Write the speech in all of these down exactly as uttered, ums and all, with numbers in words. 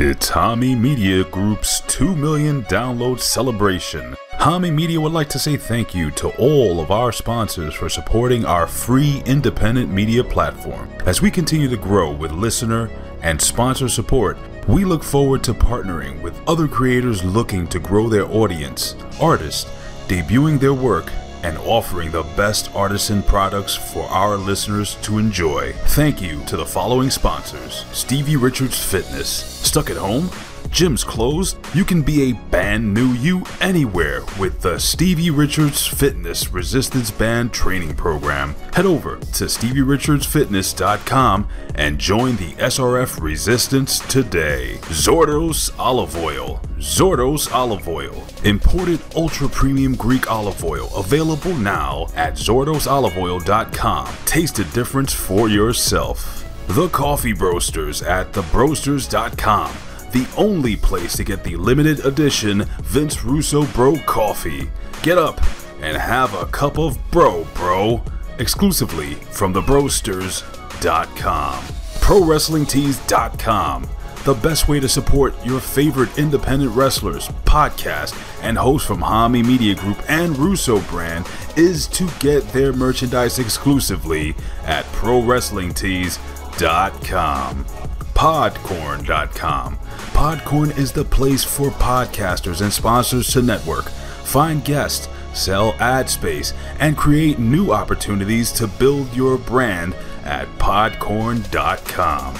It's Hami Media Group's two million download celebration. Hami Media would like to say thank you to all of our sponsors for supporting our free independent media platform. As we continue to grow with listener and sponsor support, we look forward to partnering with other creators looking to grow their audience, artists, debuting their work, and offering the best artisan products for our listeners to enjoy. Thank you to the following sponsors: Stevie Richards Fitness. Stuck at home? Gym's closed? You can be a brand new you anywhere with the Stevie Richards Fitness Resistance Band Training Program. Head over to Stevie Richards Fitness dot com and join the S R F Resistance today. Zordos Olive Oil. Zordos Olive Oil. Imported ultra premium Greek olive oil. Available now at Zordos Olive Oil dot com. Taste the difference for yourself. The Coffee Broasters at The Broasters dot com. The only place to get the limited edition Vince Russo Bro Coffee. Get up and have a cup of bro, bro, exclusively from The Broasters dot com. Pro Wrestling Tees dot com, the best way to support your favorite independent wrestlers, podcast, and hosts from Hami Media Group and Russo brand is to get their merchandise exclusively at Pro Wrestling Tees dot com. Podcorn dot com. Podcorn is the place for podcasters and sponsors to network, find guests, sell ad space, and create new opportunities to build your brand at Podcorn dot com.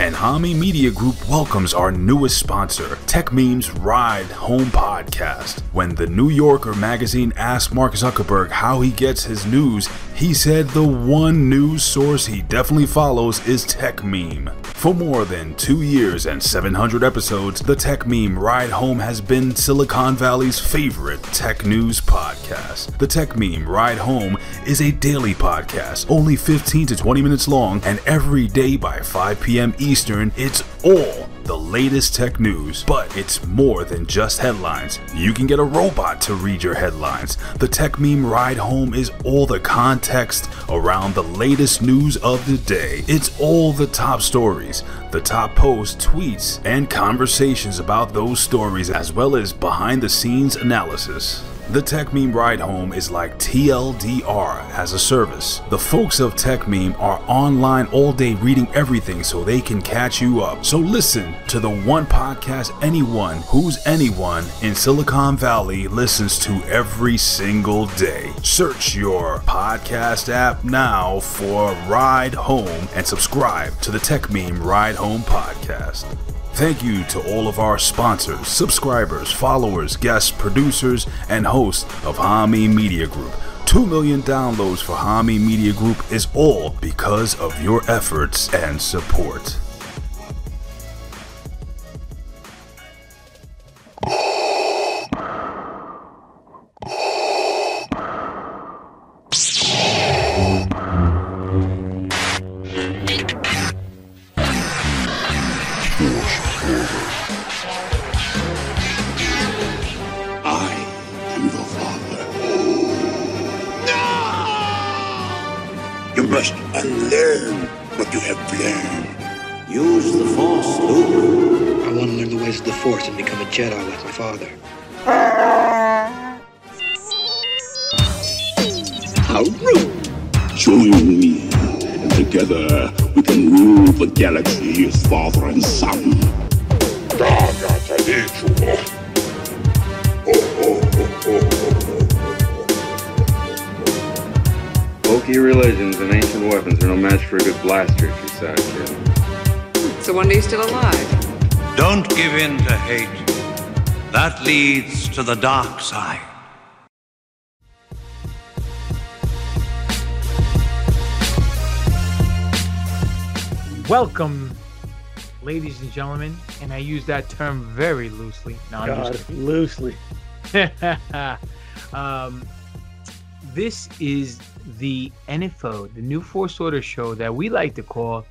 And Hami Media Group welcomes our newest sponsor, Tech Memes Ride Home Podcast. When the New Yorker magazine asked Mark Zuckerberg how he gets his news, he said the one news source he definitely follows is Tech Meme. For more than two years and seven hundred episodes, the Tech Meme Ride Home has been Silicon Valley's favorite tech news podcast. The Tech Meme Ride Home is a daily podcast, only fifteen to twenty minutes long, and every day by five p.m. Eastern, it's all the latest tech news. But it's more than just headlines. You can get a robot to read your headlines. The Tech Meme Ride Home is all the context around the latest news of the day. It's all the top stories, the top posts, tweets, and conversations about those stories, as well as behind the scenes analysis. The Tech Meme Ride Home is like T L D R as a service. The folks of Tech Meme are online all day reading everything so they can catch you up. So listen to the one podcast anyone who's anyone in Silicon Valley listens to every single day. Search your podcast app now for Ride Home and subscribe to the Tech Meme Ride Home podcast. Thank you to all of our sponsors, subscribers, followers, guests, producers, and hosts of Hami Media Group. Two million downloads for Hami Media Group is all because of your efforts and support. Jedi like my father. How rude! Join me, and together we can rule the galaxy as father and son. Okie religions and ancient weapons are no match for a good blaster at your side, kid. It's a wonder you're still alive. Don't give in to hate. That leads to the dark side. Welcome, ladies and gentlemen, and I use that term very loosely. No, I'm God, just loosely. um, this is the N F O, the New Force Order show that we like to call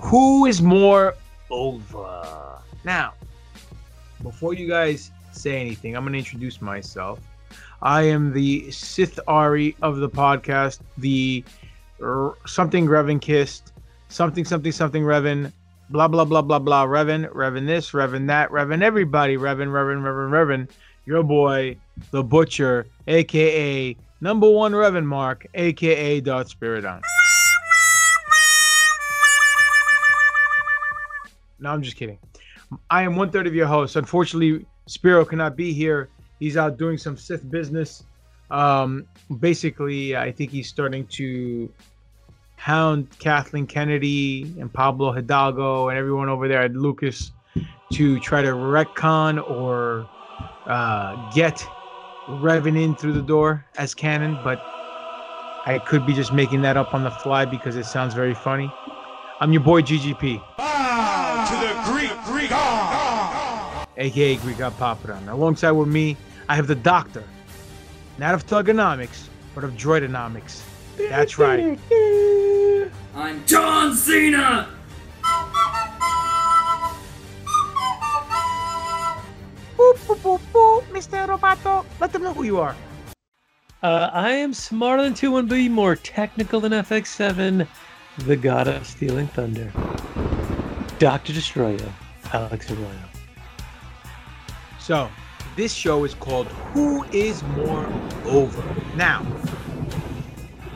Who Is More Over? Now, before you guys say anything, I'm going to introduce myself. I am the Sith Ari of the podcast, the r- something Revan kissed, something, something, something Revan blah, blah, blah, blah, blah, Revan, Revan this, Revan that, Revan everybody, Revan, Revan, Revan, Revan, your boy, the Butcher, a k a number one Revan Mark, a k a Darth Spiridon. No, I'm just kidding. I am one third of your host. Unfortunately, Spiro cannot be here. He's out doing some Sith business. Um, basically, I think he's starting to hound Kathleen Kennedy and Pablo Hidalgo and everyone over there at Lucas to try to retcon or uh, get Revan in through the door as canon. But I could be just making that up on the fly because it sounds very funny. I'm your boy, G G P. Bow to the Greek, Greek, ah, ah. A K A Grigor Papadon. Alongside with me, I have the doctor. Not of thugonomics, but of droidonomics. That's right. I'm John Cena! Boop, boop, boop, boop, Mister Roboto. Let them know who you are. Uh, I am smarter than two one B, more technical than F X seven, the god of stealing thunder. Doctor Destroyer, Alex Arroyo. So, this show is called Who Is More Over? Now,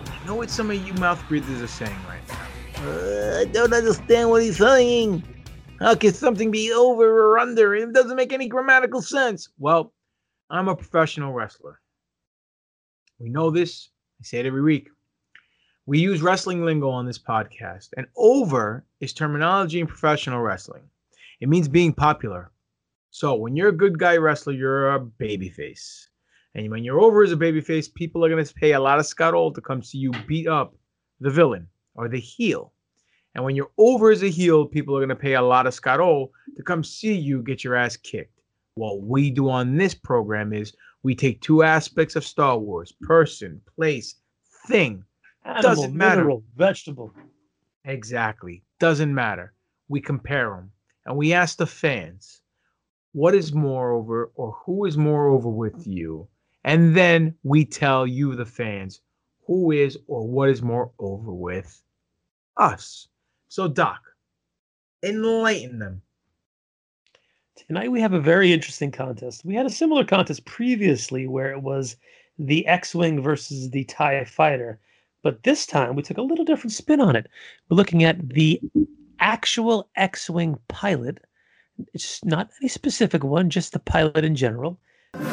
I know what some of you mouth breathers are saying right now. Uh, I don't understand what he's saying. How can something be over or under? It doesn't make any grammatical sense. Well, I'm a professional wrestler. We know this. I say it every week. We use wrestling lingo on this podcast. And over is terminology in professional wrestling. It means being popular. So when you're a good guy wrestler, you're a babyface. And when you're over as a babyface, people are going to pay a lot of scuttle to come see you beat up the villain or the heel. And when you're over as a heel, people are going to pay a lot of scuttle to come see you get your ass kicked. What we do on this program is we take two aspects of Star Wars, person, place, thing. Animal, doesn't matter. Mineral, vegetable. Exactly. Doesn't matter. We compare them. And we ask the fans, what is moreover, or who is moreover with you? And then we tell you, the fans, who is or what is moreover with us. So, Doc, enlighten them. Tonight we have a very interesting contest. We had a similar contest previously where it was the X-Wing versus the TIE Fighter. But this time we took a little different spin on it. We're looking at the actual X-Wing pilot. It's not any specific one, just the pilot in general. Going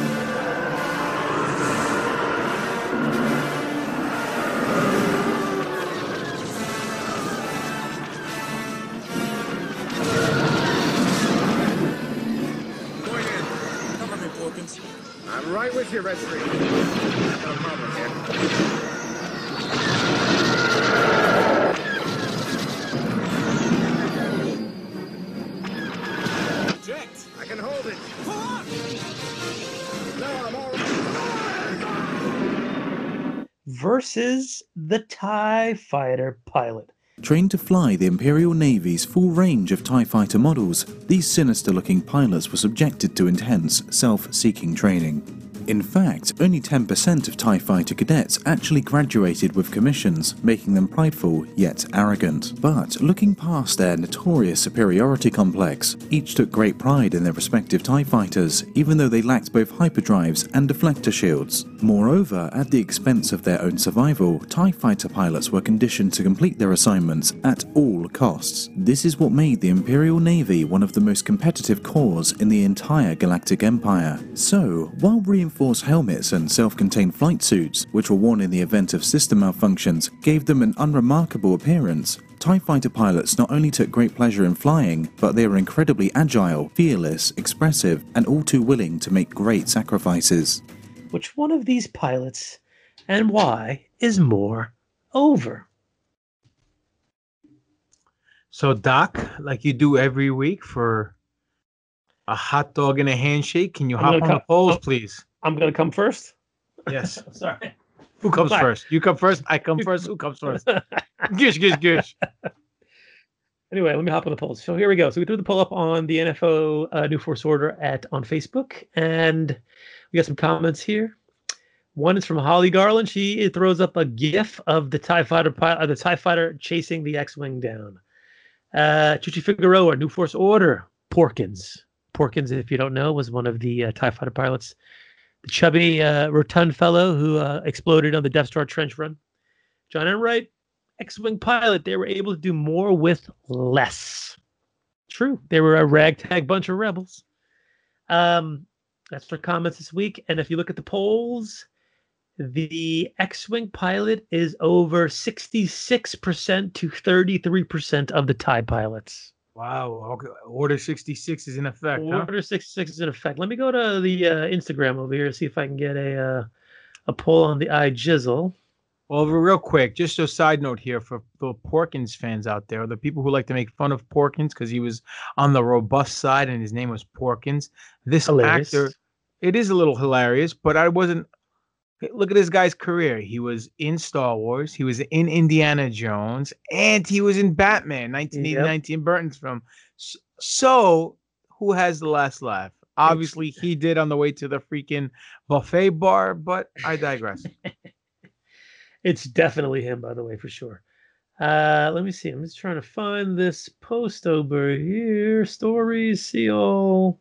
in. Come on in, Porkins. I'm right with you, Red Street. No problem here. I can hold it. Pull up! No, I'm all right. Versus the TIE Fighter pilot. Trained to fly the Imperial Navy's full range of TIE Fighter models, these sinister-looking pilots were subjected to intense, self-seeking training. In fact, only ten percent of TIE Fighter cadets actually graduated with commissions, making them prideful yet arrogant. But looking past their notorious superiority complex, each took great pride in their respective TIE Fighters, even though they lacked both hyperdrives and deflector shields. Moreover, at the expense of their own survival, TIE Fighter pilots were conditioned to complete their assignments at all costs. This is what made the Imperial Navy one of the most competitive corps in the entire Galactic Empire. So, while reinforcing Force helmets and self-contained flight suits, which were worn in the event of system malfunctions, gave them an unremarkable appearance. TIE Fighter pilots not only took great pleasure in flying, but they were incredibly agile, fearless, expressive, and all too willing to make great sacrifices. Which one of these pilots, and why, is more over? So, Doc, like you do every week for a hot dog and a handshake, can you I'm hop on come, the polls, oh, please? I'm going to come first? Yes. Sorry. Who comes Bye. first? You come first? I come first? Who comes first? Gish, gish, gish. Anyway, let me hop on the polls. So here we go. So we threw the poll up on the N F O uh, New Force Order at on Facebook, and we got some comments here. One is from Holly Garland. She throws up a GIF of the TIE Fighter, uh, the TIE Fighter chasing the X-Wing down. Uh, Chuchi Figueroa, New Force Order, Porkins. Porkins, if you don't know, was one of the uh, TIE fighter pilots. The chubby, uh, rotund fellow who uh, exploded on the Death Star trench run. John Enright, X-Wing pilot. They were able to do more with less. True. They were a ragtag bunch of rebels. Um, that's their comments this week. And if you look at the polls, the X-Wing pilot is over sixty-six percent to thirty-three percent of the TIE pilots. Wow. Order sixty-six is in effect. Order huh? sixty-six is in effect. Let me go to the uh, Instagram over here and see if I can get a uh, a poll on the iJizzle. Well, real quick, just a side note here for the Porkins fans out there, the people who like to make fun of Porkins because he was on the robust side and his name was Porkins. This hilarious. Actor, it is a little hilarious, but I wasn't. Look at this guy's career. He was in Star Wars. He was in Indiana Jones. And he was in Batman, nineteen eighty-nine, Tim Burton's film. So, who has the last laugh? Obviously, he did on the way to the freaking buffet bar, but I digress. It's definitely him, by the way, for sure. Uh, let me see. I'm just trying to find this post over here. Stories, see all.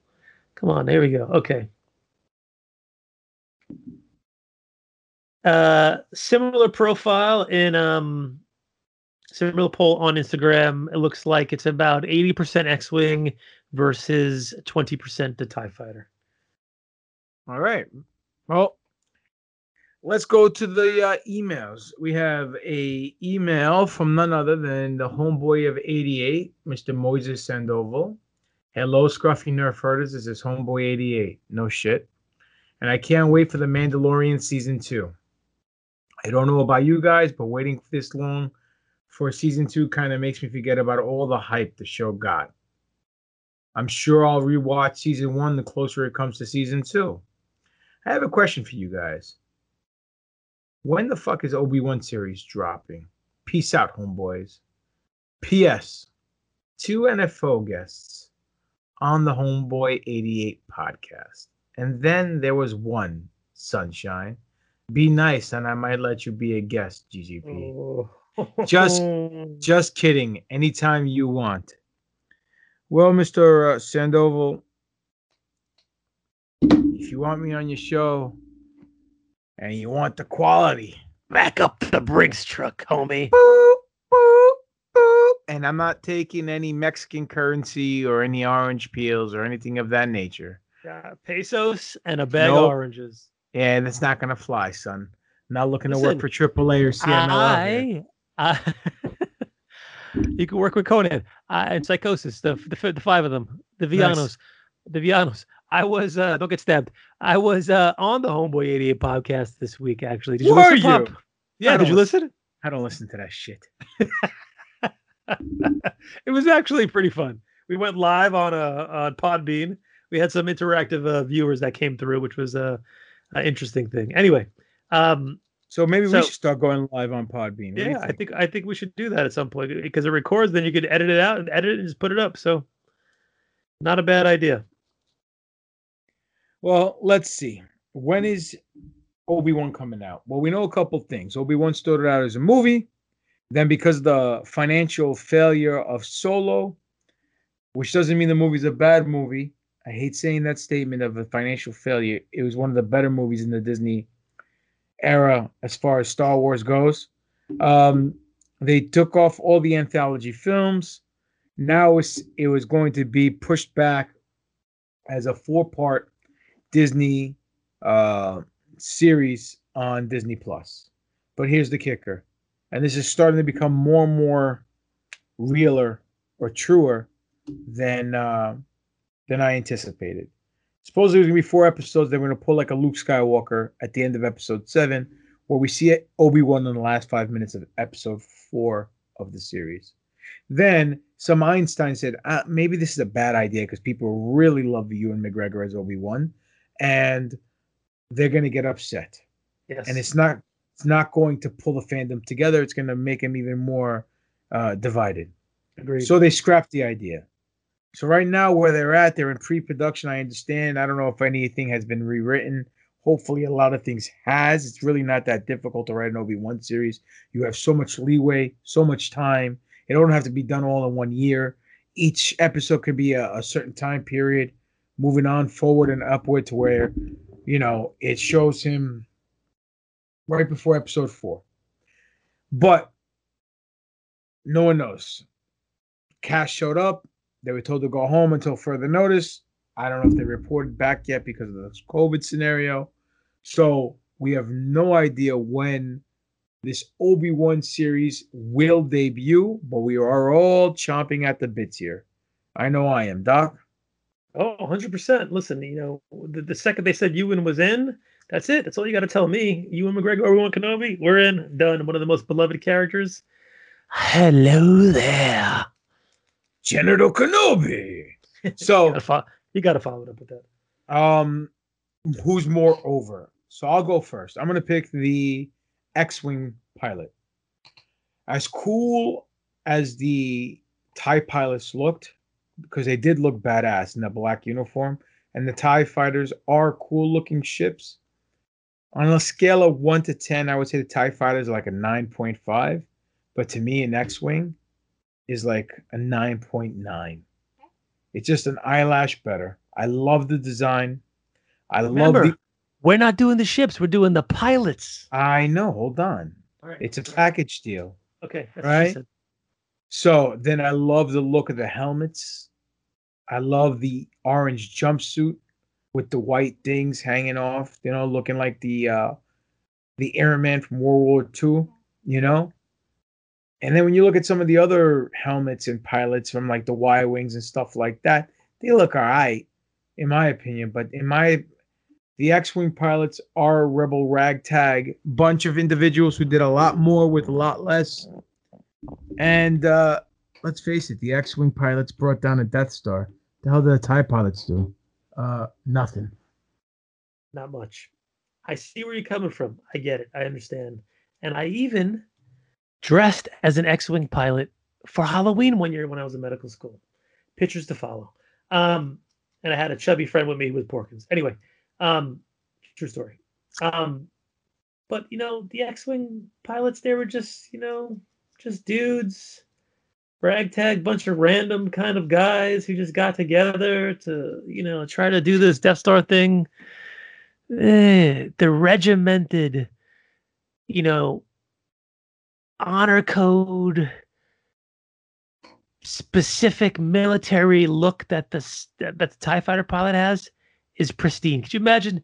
Come on. There we go. Okay. Uh, similar profile in um, similar poll on Instagram. It looks like it's about eighty percent X-Wing versus twenty percent the TIE Fighter. All right. Well, let's go to the uh, emails. We have a email from none other than the homeboy of eighty-eight, Mister Moises Sandoval. Hello, Scruffy Nerf Herders. This is Homeboy eighty-eight. No shit. And I can't wait for the Mandalorian season two. I don't know about you guys, but waiting this long for season two kind of makes me forget about all the hype the show got. I'm sure I'll rewatch season one the closer it comes to season two. I have a question for you guys. When the fuck is Obi-Wan series dropping? Peace out, homeboys. P S. Two N F O guests on the Homeboy eighty-eight podcast. And then there was one, Sunshine. Be nice, and I might let you be a guest, G G P. Oh. just, just kidding. Anytime you want. Well, Mister Uh, Sandoval, if you want me on your show, and you want the quality, back up the Briggs truck, homie. Boop, boop, boop. And I'm not taking any Mexican currency or any orange peels or anything of that nature. Uh, pesos and a bag nope. of oranges. Yeah, that's not gonna fly, son. Not looking Listen, to work for triple A or C M L. I, I, you can work with Conan I, and Psychosis, the, the the five of them, the Villanos, nice. the Villanos. I was uh, don't get stabbed. I was uh, on the Homeboy eighty-eight podcast this week. Actually, did you Were listen? You? Pop? Yeah, did you listen? listen? I don't listen to that shit. It was actually pretty fun. We went live on a on Podbean. We had some interactive uh, viewers that came through, which was a, a interesting thing. Anyway, um, so maybe so, we should start going live on Podbean. What yeah, think? I think I think we should do that at some point because it records. Then you could edit it out and edit it and just put it up. So, not a bad idea. Well, let's see. When is Obi-Wan coming out? Well, we know a couple things. Obi-Wan started out as a movie, then because of the financial failure of Solo, which doesn't mean the movie's a bad movie. I hate saying that statement of a financial failure. It was one of the better movies in the Disney era as far as Star Wars goes. Um, they took off all the anthology films. Now it was, it was going to be pushed back as a four-part Disney uh, series on Disney plus. But here's the kicker. And this is starting to become more and more realer or truer than... Uh, than I anticipated. Supposedly it was going to be four episodes. They were going to pull like a Luke Skywalker at the end of episode seven, where we see Obi-Wan in the last five minutes of episode four of the series. Then some Einstein said, uh, maybe this is a bad idea because people really love the Ewan McGregor as Obi-Wan, and they're going to get upset. Yes. And it's not, it's not going to pull the fandom together. It's going to make them even more uh, divided. Agreed. So they scrapped the idea. So right now where they're at, they're in pre-production, I understand. I don't know if anything has been rewritten. Hopefully a lot of things has. It's really not that difficult to write an Obi-Wan series. You have so much leeway, so much time. It don't have to be done all in one year. Each episode could be a, a certain time period, moving on forward and upward to where, you know, it shows him right before episode four. But no one knows. Cash showed up. They were told to go home until further notice. I don't know if they reported back yet because of this COVID scenario. So we have no idea when this Obi-Wan series will debut, but we are all chomping at the bits here. I know I am, Doc. Oh, one hundred percent. Listen, you know, the, the second they said Ewan was in, that's it. That's all you got to tell me. Ewan McGregor, Obi-Wan Kenobi, we're in. Done. One of the most beloved characters. Hello there, General Kenobi. So you got you to follow it up with that. Um, who's more over? So I'll go first. I'm going to pick the X-Wing pilot. As cool as the TIE pilots looked, because they did look badass in the black uniform, and the TIE fighters are cool-looking ships. On a scale of one to ten, I would say the TIE fighters are like a nine point five. But to me, an X-Wing is like a nine point nine. It's just an eyelash better. I love the design. I Remember, love the... We're not doing the ships. We're doing the pilots. I know. Hold on. All right. It's a package deal. Okay. That's right? So then I love the look of the helmets. I love the orange jumpsuit with the white things hanging off, you know, looking like the, uh, the Airman from World War Two, you know? And then when you look at some of the other helmets and pilots from like the Y-Wings and stuff like that, they look all right, in my opinion. But in my, the X-Wing pilots are a rebel ragtag bunch of individuals who did a lot more with a lot less. And uh, let's face it, the X-Wing pilots brought down a Death Star. The hell did the TIE pilots do? Uh, nothing. Not much. I see where you're coming from. I get it. I understand. And I even... dressed as an X-Wing pilot for Halloween one year when I was in medical school. Pictures to follow. Um, and I had a chubby friend with me with Porkins. Anyway, um, true story. Um, but, you know, the X-Wing pilots, they were just, you know, just dudes, ragtag, bunch of random kind of guys who just got together to, you know, try to do this Death Star thing. Eh, the regimented, you know, honor code specific military look that the that the TIE fighter pilot has is pristine. Could you imagine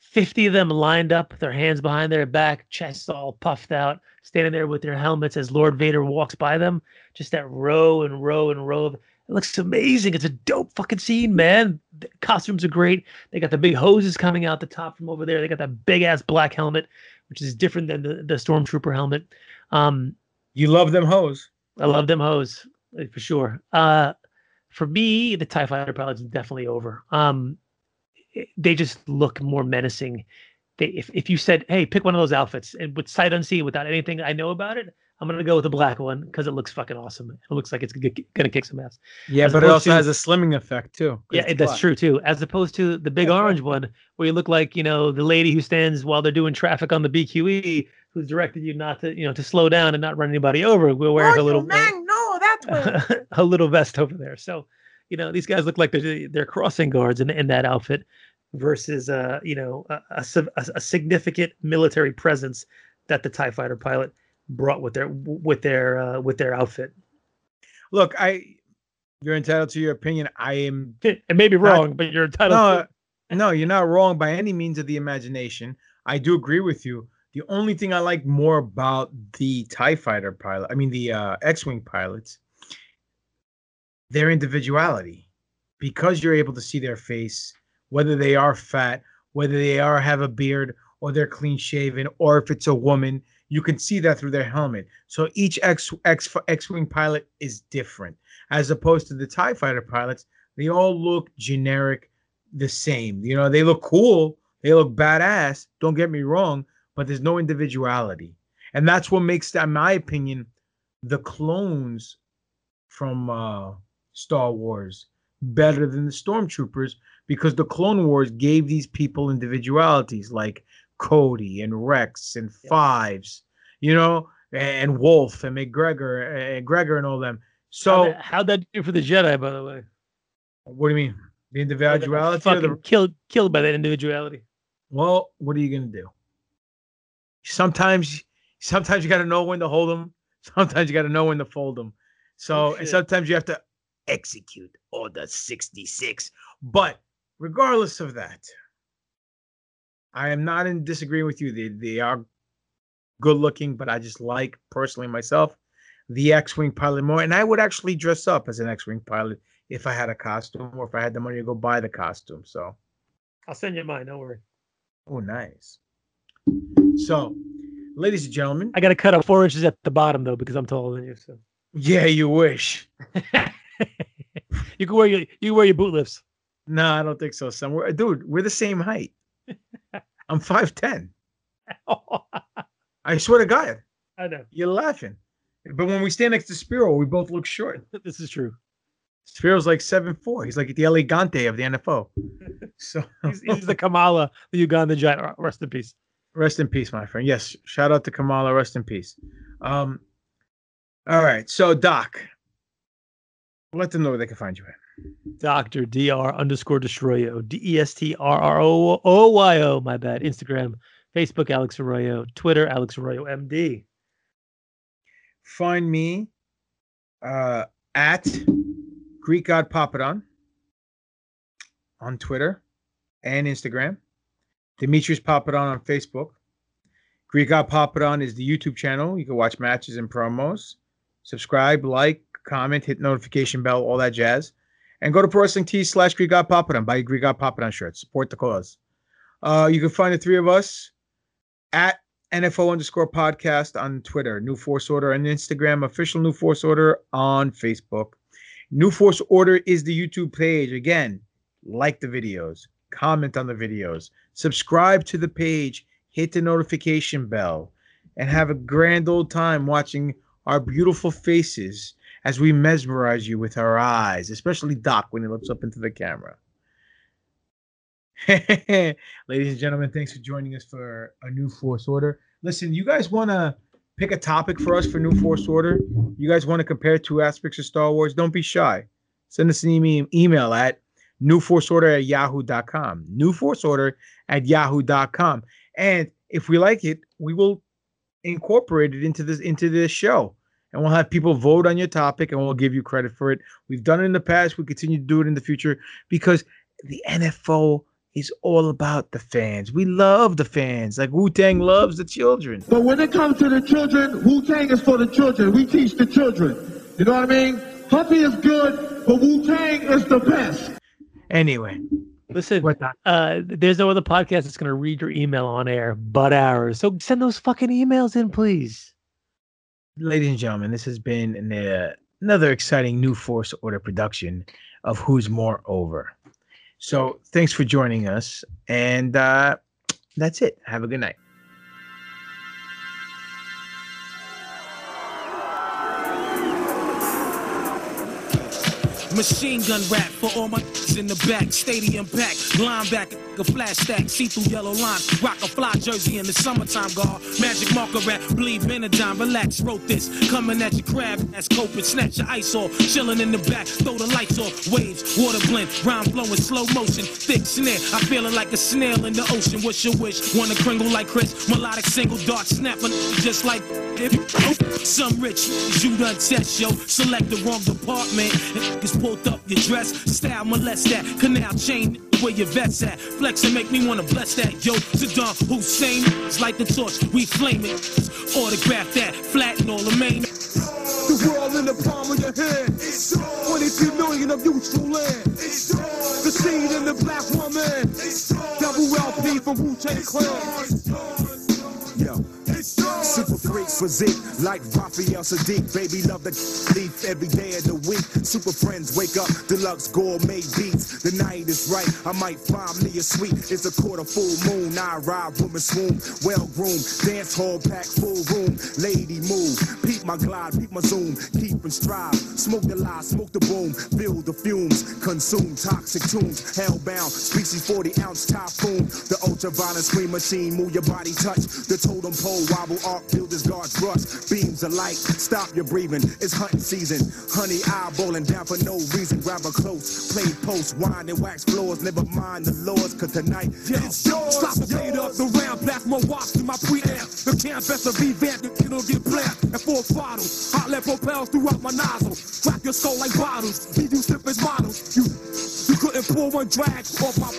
fifty of them lined up, their hands behind their back, chests all puffed out, standing there with their helmets as Lord Vader walks by them? Just that row and row and row of, it looks amazing. It's a dope fucking scene, man. The costumes are great. They got the big hoses coming out the top from over there. They got that big ass black helmet, which is different than the, the Stormtrooper helmet. Um, you love them hoes. I love them hoes for sure. Uh, for me, the TIE fighter pilot's definitely over. Um, they just look more menacing. They, if if you said, "Hey, pick one of those outfits," and with sight unseen, without anything I know about it, I'm gonna go with the black one because it looks fucking awesome. It looks like it's g- gonna kick some ass. Yeah, as but it also to, has a slimming effect too. Yeah, that's true too. As opposed to the big orange one, where you look like, you know, the lady who stands while they're doing traffic on the B Q E, who's directed you not to, you know, to slow down and not run anybody over. We're wearing oh, a little, man, no, that's uh, a little vest over there. So, you know, these guys look like they're, they're crossing guards in, in that outfit versus, uh, you know, a, a, a significant military presence that the TIE fighter pilot brought with their, with their, uh, with their outfit. Look, I, you're entitled to your opinion. I am. It may be wrong, not, but you're entitled. No, to- no, you're not wrong by any means of the imagination. I do agree with you. The only thing I like more about the TIE fighter pilot, I mean the uh, X-Wing pilots, their individuality. Because you're able to see their face, whether they are fat, whether they are have a beard, or they're clean-shaven, or if it's a woman, you can see that through their helmet. So each X, X, X-Wing pilot is different. As opposed to the TIE fighter pilots, they all look generic, the same. You know, they look cool, they look badass, don't get me wrong, but there's no individuality. And that's what makes, in my opinion, the clones from uh, Star Wars better than the Stormtroopers, because the Clone Wars gave these people individualities like Cody and Rex and Fives. You know, and Wolf and McGregor, and Gregor and all them. So how'd that, how'd that do for the Jedi, by the way? What do you mean? The individuality? Fucking the... killed, killed by that individuality. Well, what are you going to do? Sometimes, sometimes you got to know when to hold them. Sometimes you got to know when to fold them. So, oh, and sometimes you have to execute Order sixty-six. But regardless of that, I am not in disagreeing with you. They, they are good looking, but I just like, personally myself, the X-Wing pilot more. And I would actually dress up as an X-Wing pilot if I had a costume or if I had the money to go buy the costume. So I'll send you mine. Don't worry. Oh, nice. So, ladies and gentlemen, I got to cut up four inches at the bottom, though, because I'm taller than you. So yeah, you wish. You can wear your, you can wear your boot lifts. No, I don't think so, son. We're, dude, we're the same height. I'm five ten. I swear to God. I know. You're laughing. But when we stand next to Spiro, we both look short. This is true. Spiro's like seven foot four. He's like the Elegante of the N F O. So he's, he's the Kamala, the Uganda giant. Rest in peace. Rest in peace, my friend. Yes. Shout out to Kamala. Rest in peace. Um, all right. So, Doc, let them know where they can find you at. Doctor Dr underscore Destroyo, D E S T R R O O Y O, my bad. Instagram, Facebook, Alex Arroyo, Twitter, Alex Arroyo M D. Find me uh, at Greek God Papadon on Twitter and Instagram. Demetrius Papadon on Facebook. Greek God Papadon is the YouTube channel. You can watch matches and promos. Subscribe, like, comment, hit notification bell, all that jazz. And go to ProWrestlingTees slash Grigor Papadon. Buy a Grigor Papadon shirt. Support the cause. Uh, you can find the three of us at N F O underscore podcast on Twitter, New Force Order on Instagram, official New Force Order on Facebook. New Force Order is the YouTube page. Again, like the videos, comment on the videos, subscribe to the page, hit the notification bell, and have a grand old time watching our beautiful faces as we mesmerize you with our eyes, especially Doc when he looks up into the camera. Ladies and gentlemen, thanks for joining us for a New Force Order. Listen, you guys want to pick a topic for us for New Force Order? You guys want to compare two aspects of Star Wars? Don't be shy. Send us an e- email at newforceorder at yahoo dot com. newforceorder at yahoo dot com. And if we like it, we will incorporate it into this into this show. And we'll have people vote on your topic, and we'll give you credit for it. We've done it in the past. We continue to do it in the future because the N F O is all about the fans. We love the fans, like Wu-Tang loves the children. But when it comes to the children, Wu-Tang is for the children. We teach the children. You know what I mean? Huffy is good, but Wu-Tang is the best. Anyway. Listen, uh, there's no other podcast that's going to read your email on air but ours. So send those fucking emails in, please. Ladies and gentlemen, this has been an, uh, another exciting New Force Order production of Who's More Over. So thanks for joining us, and uh, that's it. Have a good night. Machine gun rap for all my in the back, stadium pack, linebacker, a flash stack, see through yellow line, rock a fly jersey in the summertime, guard, magic marker rap, bleed Benadine, relax, wrote this, coming at your crab, ass coping, snatch your ice off, chilling in the back, throw the lights off, waves, water blend, rhyme blowing, slow motion, thick snare, I'm feeling like a snail in the ocean, what's your wish, wanna kringle like Chris, melodic single, dart, snapping, just like, some rich, you done test, yo, select the wrong department, it's pulled up your dress, style molest that, canal chain, where your vets at, flex and make me wanna bless that, yo, Saddam Hussein, it's like the torch, we flame it, autograph that, flatten all the main, the world in the palm of your hand, it's twenty-three million of useful land, it's the seed in the black woman, it's double L P from Wu-Tang Clan, yo. Super freak physique, like Raphael Sadiq. Baby love the leaf every day of the week. Super friends wake up, deluxe gourmet beats. The night is right, I might find me a suite. It's a quarter full moon, I ride woman swoon. Well groomed, dance hall pack, full room. Lady move, peep my glide, peep my zoom. Keep and strive, smoke the lie, smoke the boom. Build the fumes, consume toxic tunes. Hellbound, species forty ounce typhoon. The ultraviolet screen machine, move your body touch. The totem pole wobble, art builders guard rust, beams of light. Stop your breathing, it's hunting season. Honey eyeballing down for no reason. Grab a close, play post, wine and wax floors. Never mind the laws, cause tonight yo, it's yours. Stop the date up, the round, plasma watch in my pre-amp. The camp best to revamp, the kid don't get black. And full throttle, hot lead propels throughout my nozzle. Crack your soul like bottles, leave you slipping models. You, you couldn't pull one drag off my...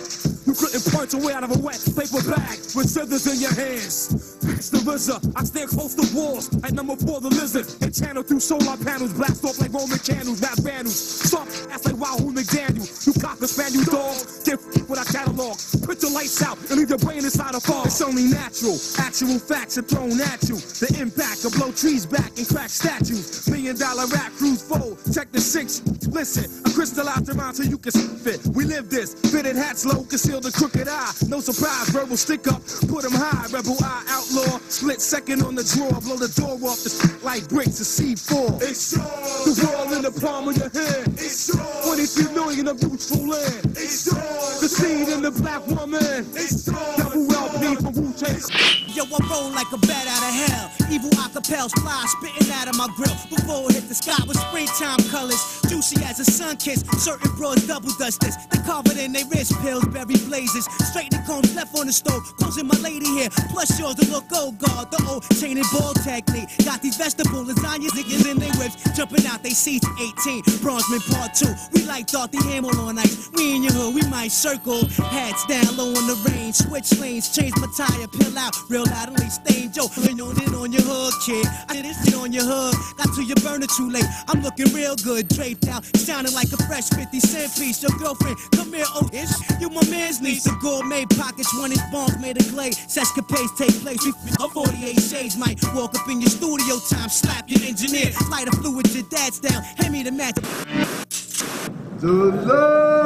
You couldn't punch away out of a wet paper bag with scissors in your hands. Pass the RZA, I stand close to walls like number four the lizard. And channel through solar panels, blast off like Roman candles, rap vandals. Stomp ass like Wahoo McDaniel. You cocker spaniel dogs, get f***ed with our catalog. Put your lights out and leave your brain inside a fog. It's only natural, actual facts are thrown at you. The impact will blow trees back and crack statues. Million dollar rap crews fold, check the six. Listen, I crystallized around so you can fit. We live this, fitted hats low, concealed the crooked eye, no surprise, verbal stick up, put him high, rebel eye, outlaw, split second on the draw, blow the door off, the like bricks, a C four, it's yours, the world in the palm of your hand, it's yours, twenty-three million of beautiful land, it's yours, the seed in the black woman, it's yours, double L P from Wu-Tang. Yo, I roll like a bat out of hell. Evil acapels fly, spitting out of my grill. Before it hit the sky with springtime colors. Juicy as a sun kiss. Certain bros double dust this. They carve it in their wrist pills, berry blazes. Straightening combs left on the stove. Closing my lady here. Plus yours the look old guard. The old chain and ball technique. Got these vegetable lasagnas, niggas in their whips. Jumping out they seats. eighteen. Bronzeman part two. We like Dorothy Hamill on ice. We in your hood, we might circle. Hats down low on the range. Switch lanes, change my tire, peel out. Real I don't stain Joe, and on it on your hood, kid. I did it on your hood. Got to your burner too late. I'm looking real good, draped out, shining like a fresh fifty cent piece. Your girlfriend, come here, oh ish. You my man's niece. The gourmet pockets, one inch bombs made of clay. Sescapades take place. A forty-eight shades might walk up in your studio time, slap your engineer, light a fluid, your dad's down. Hand me the match. The love.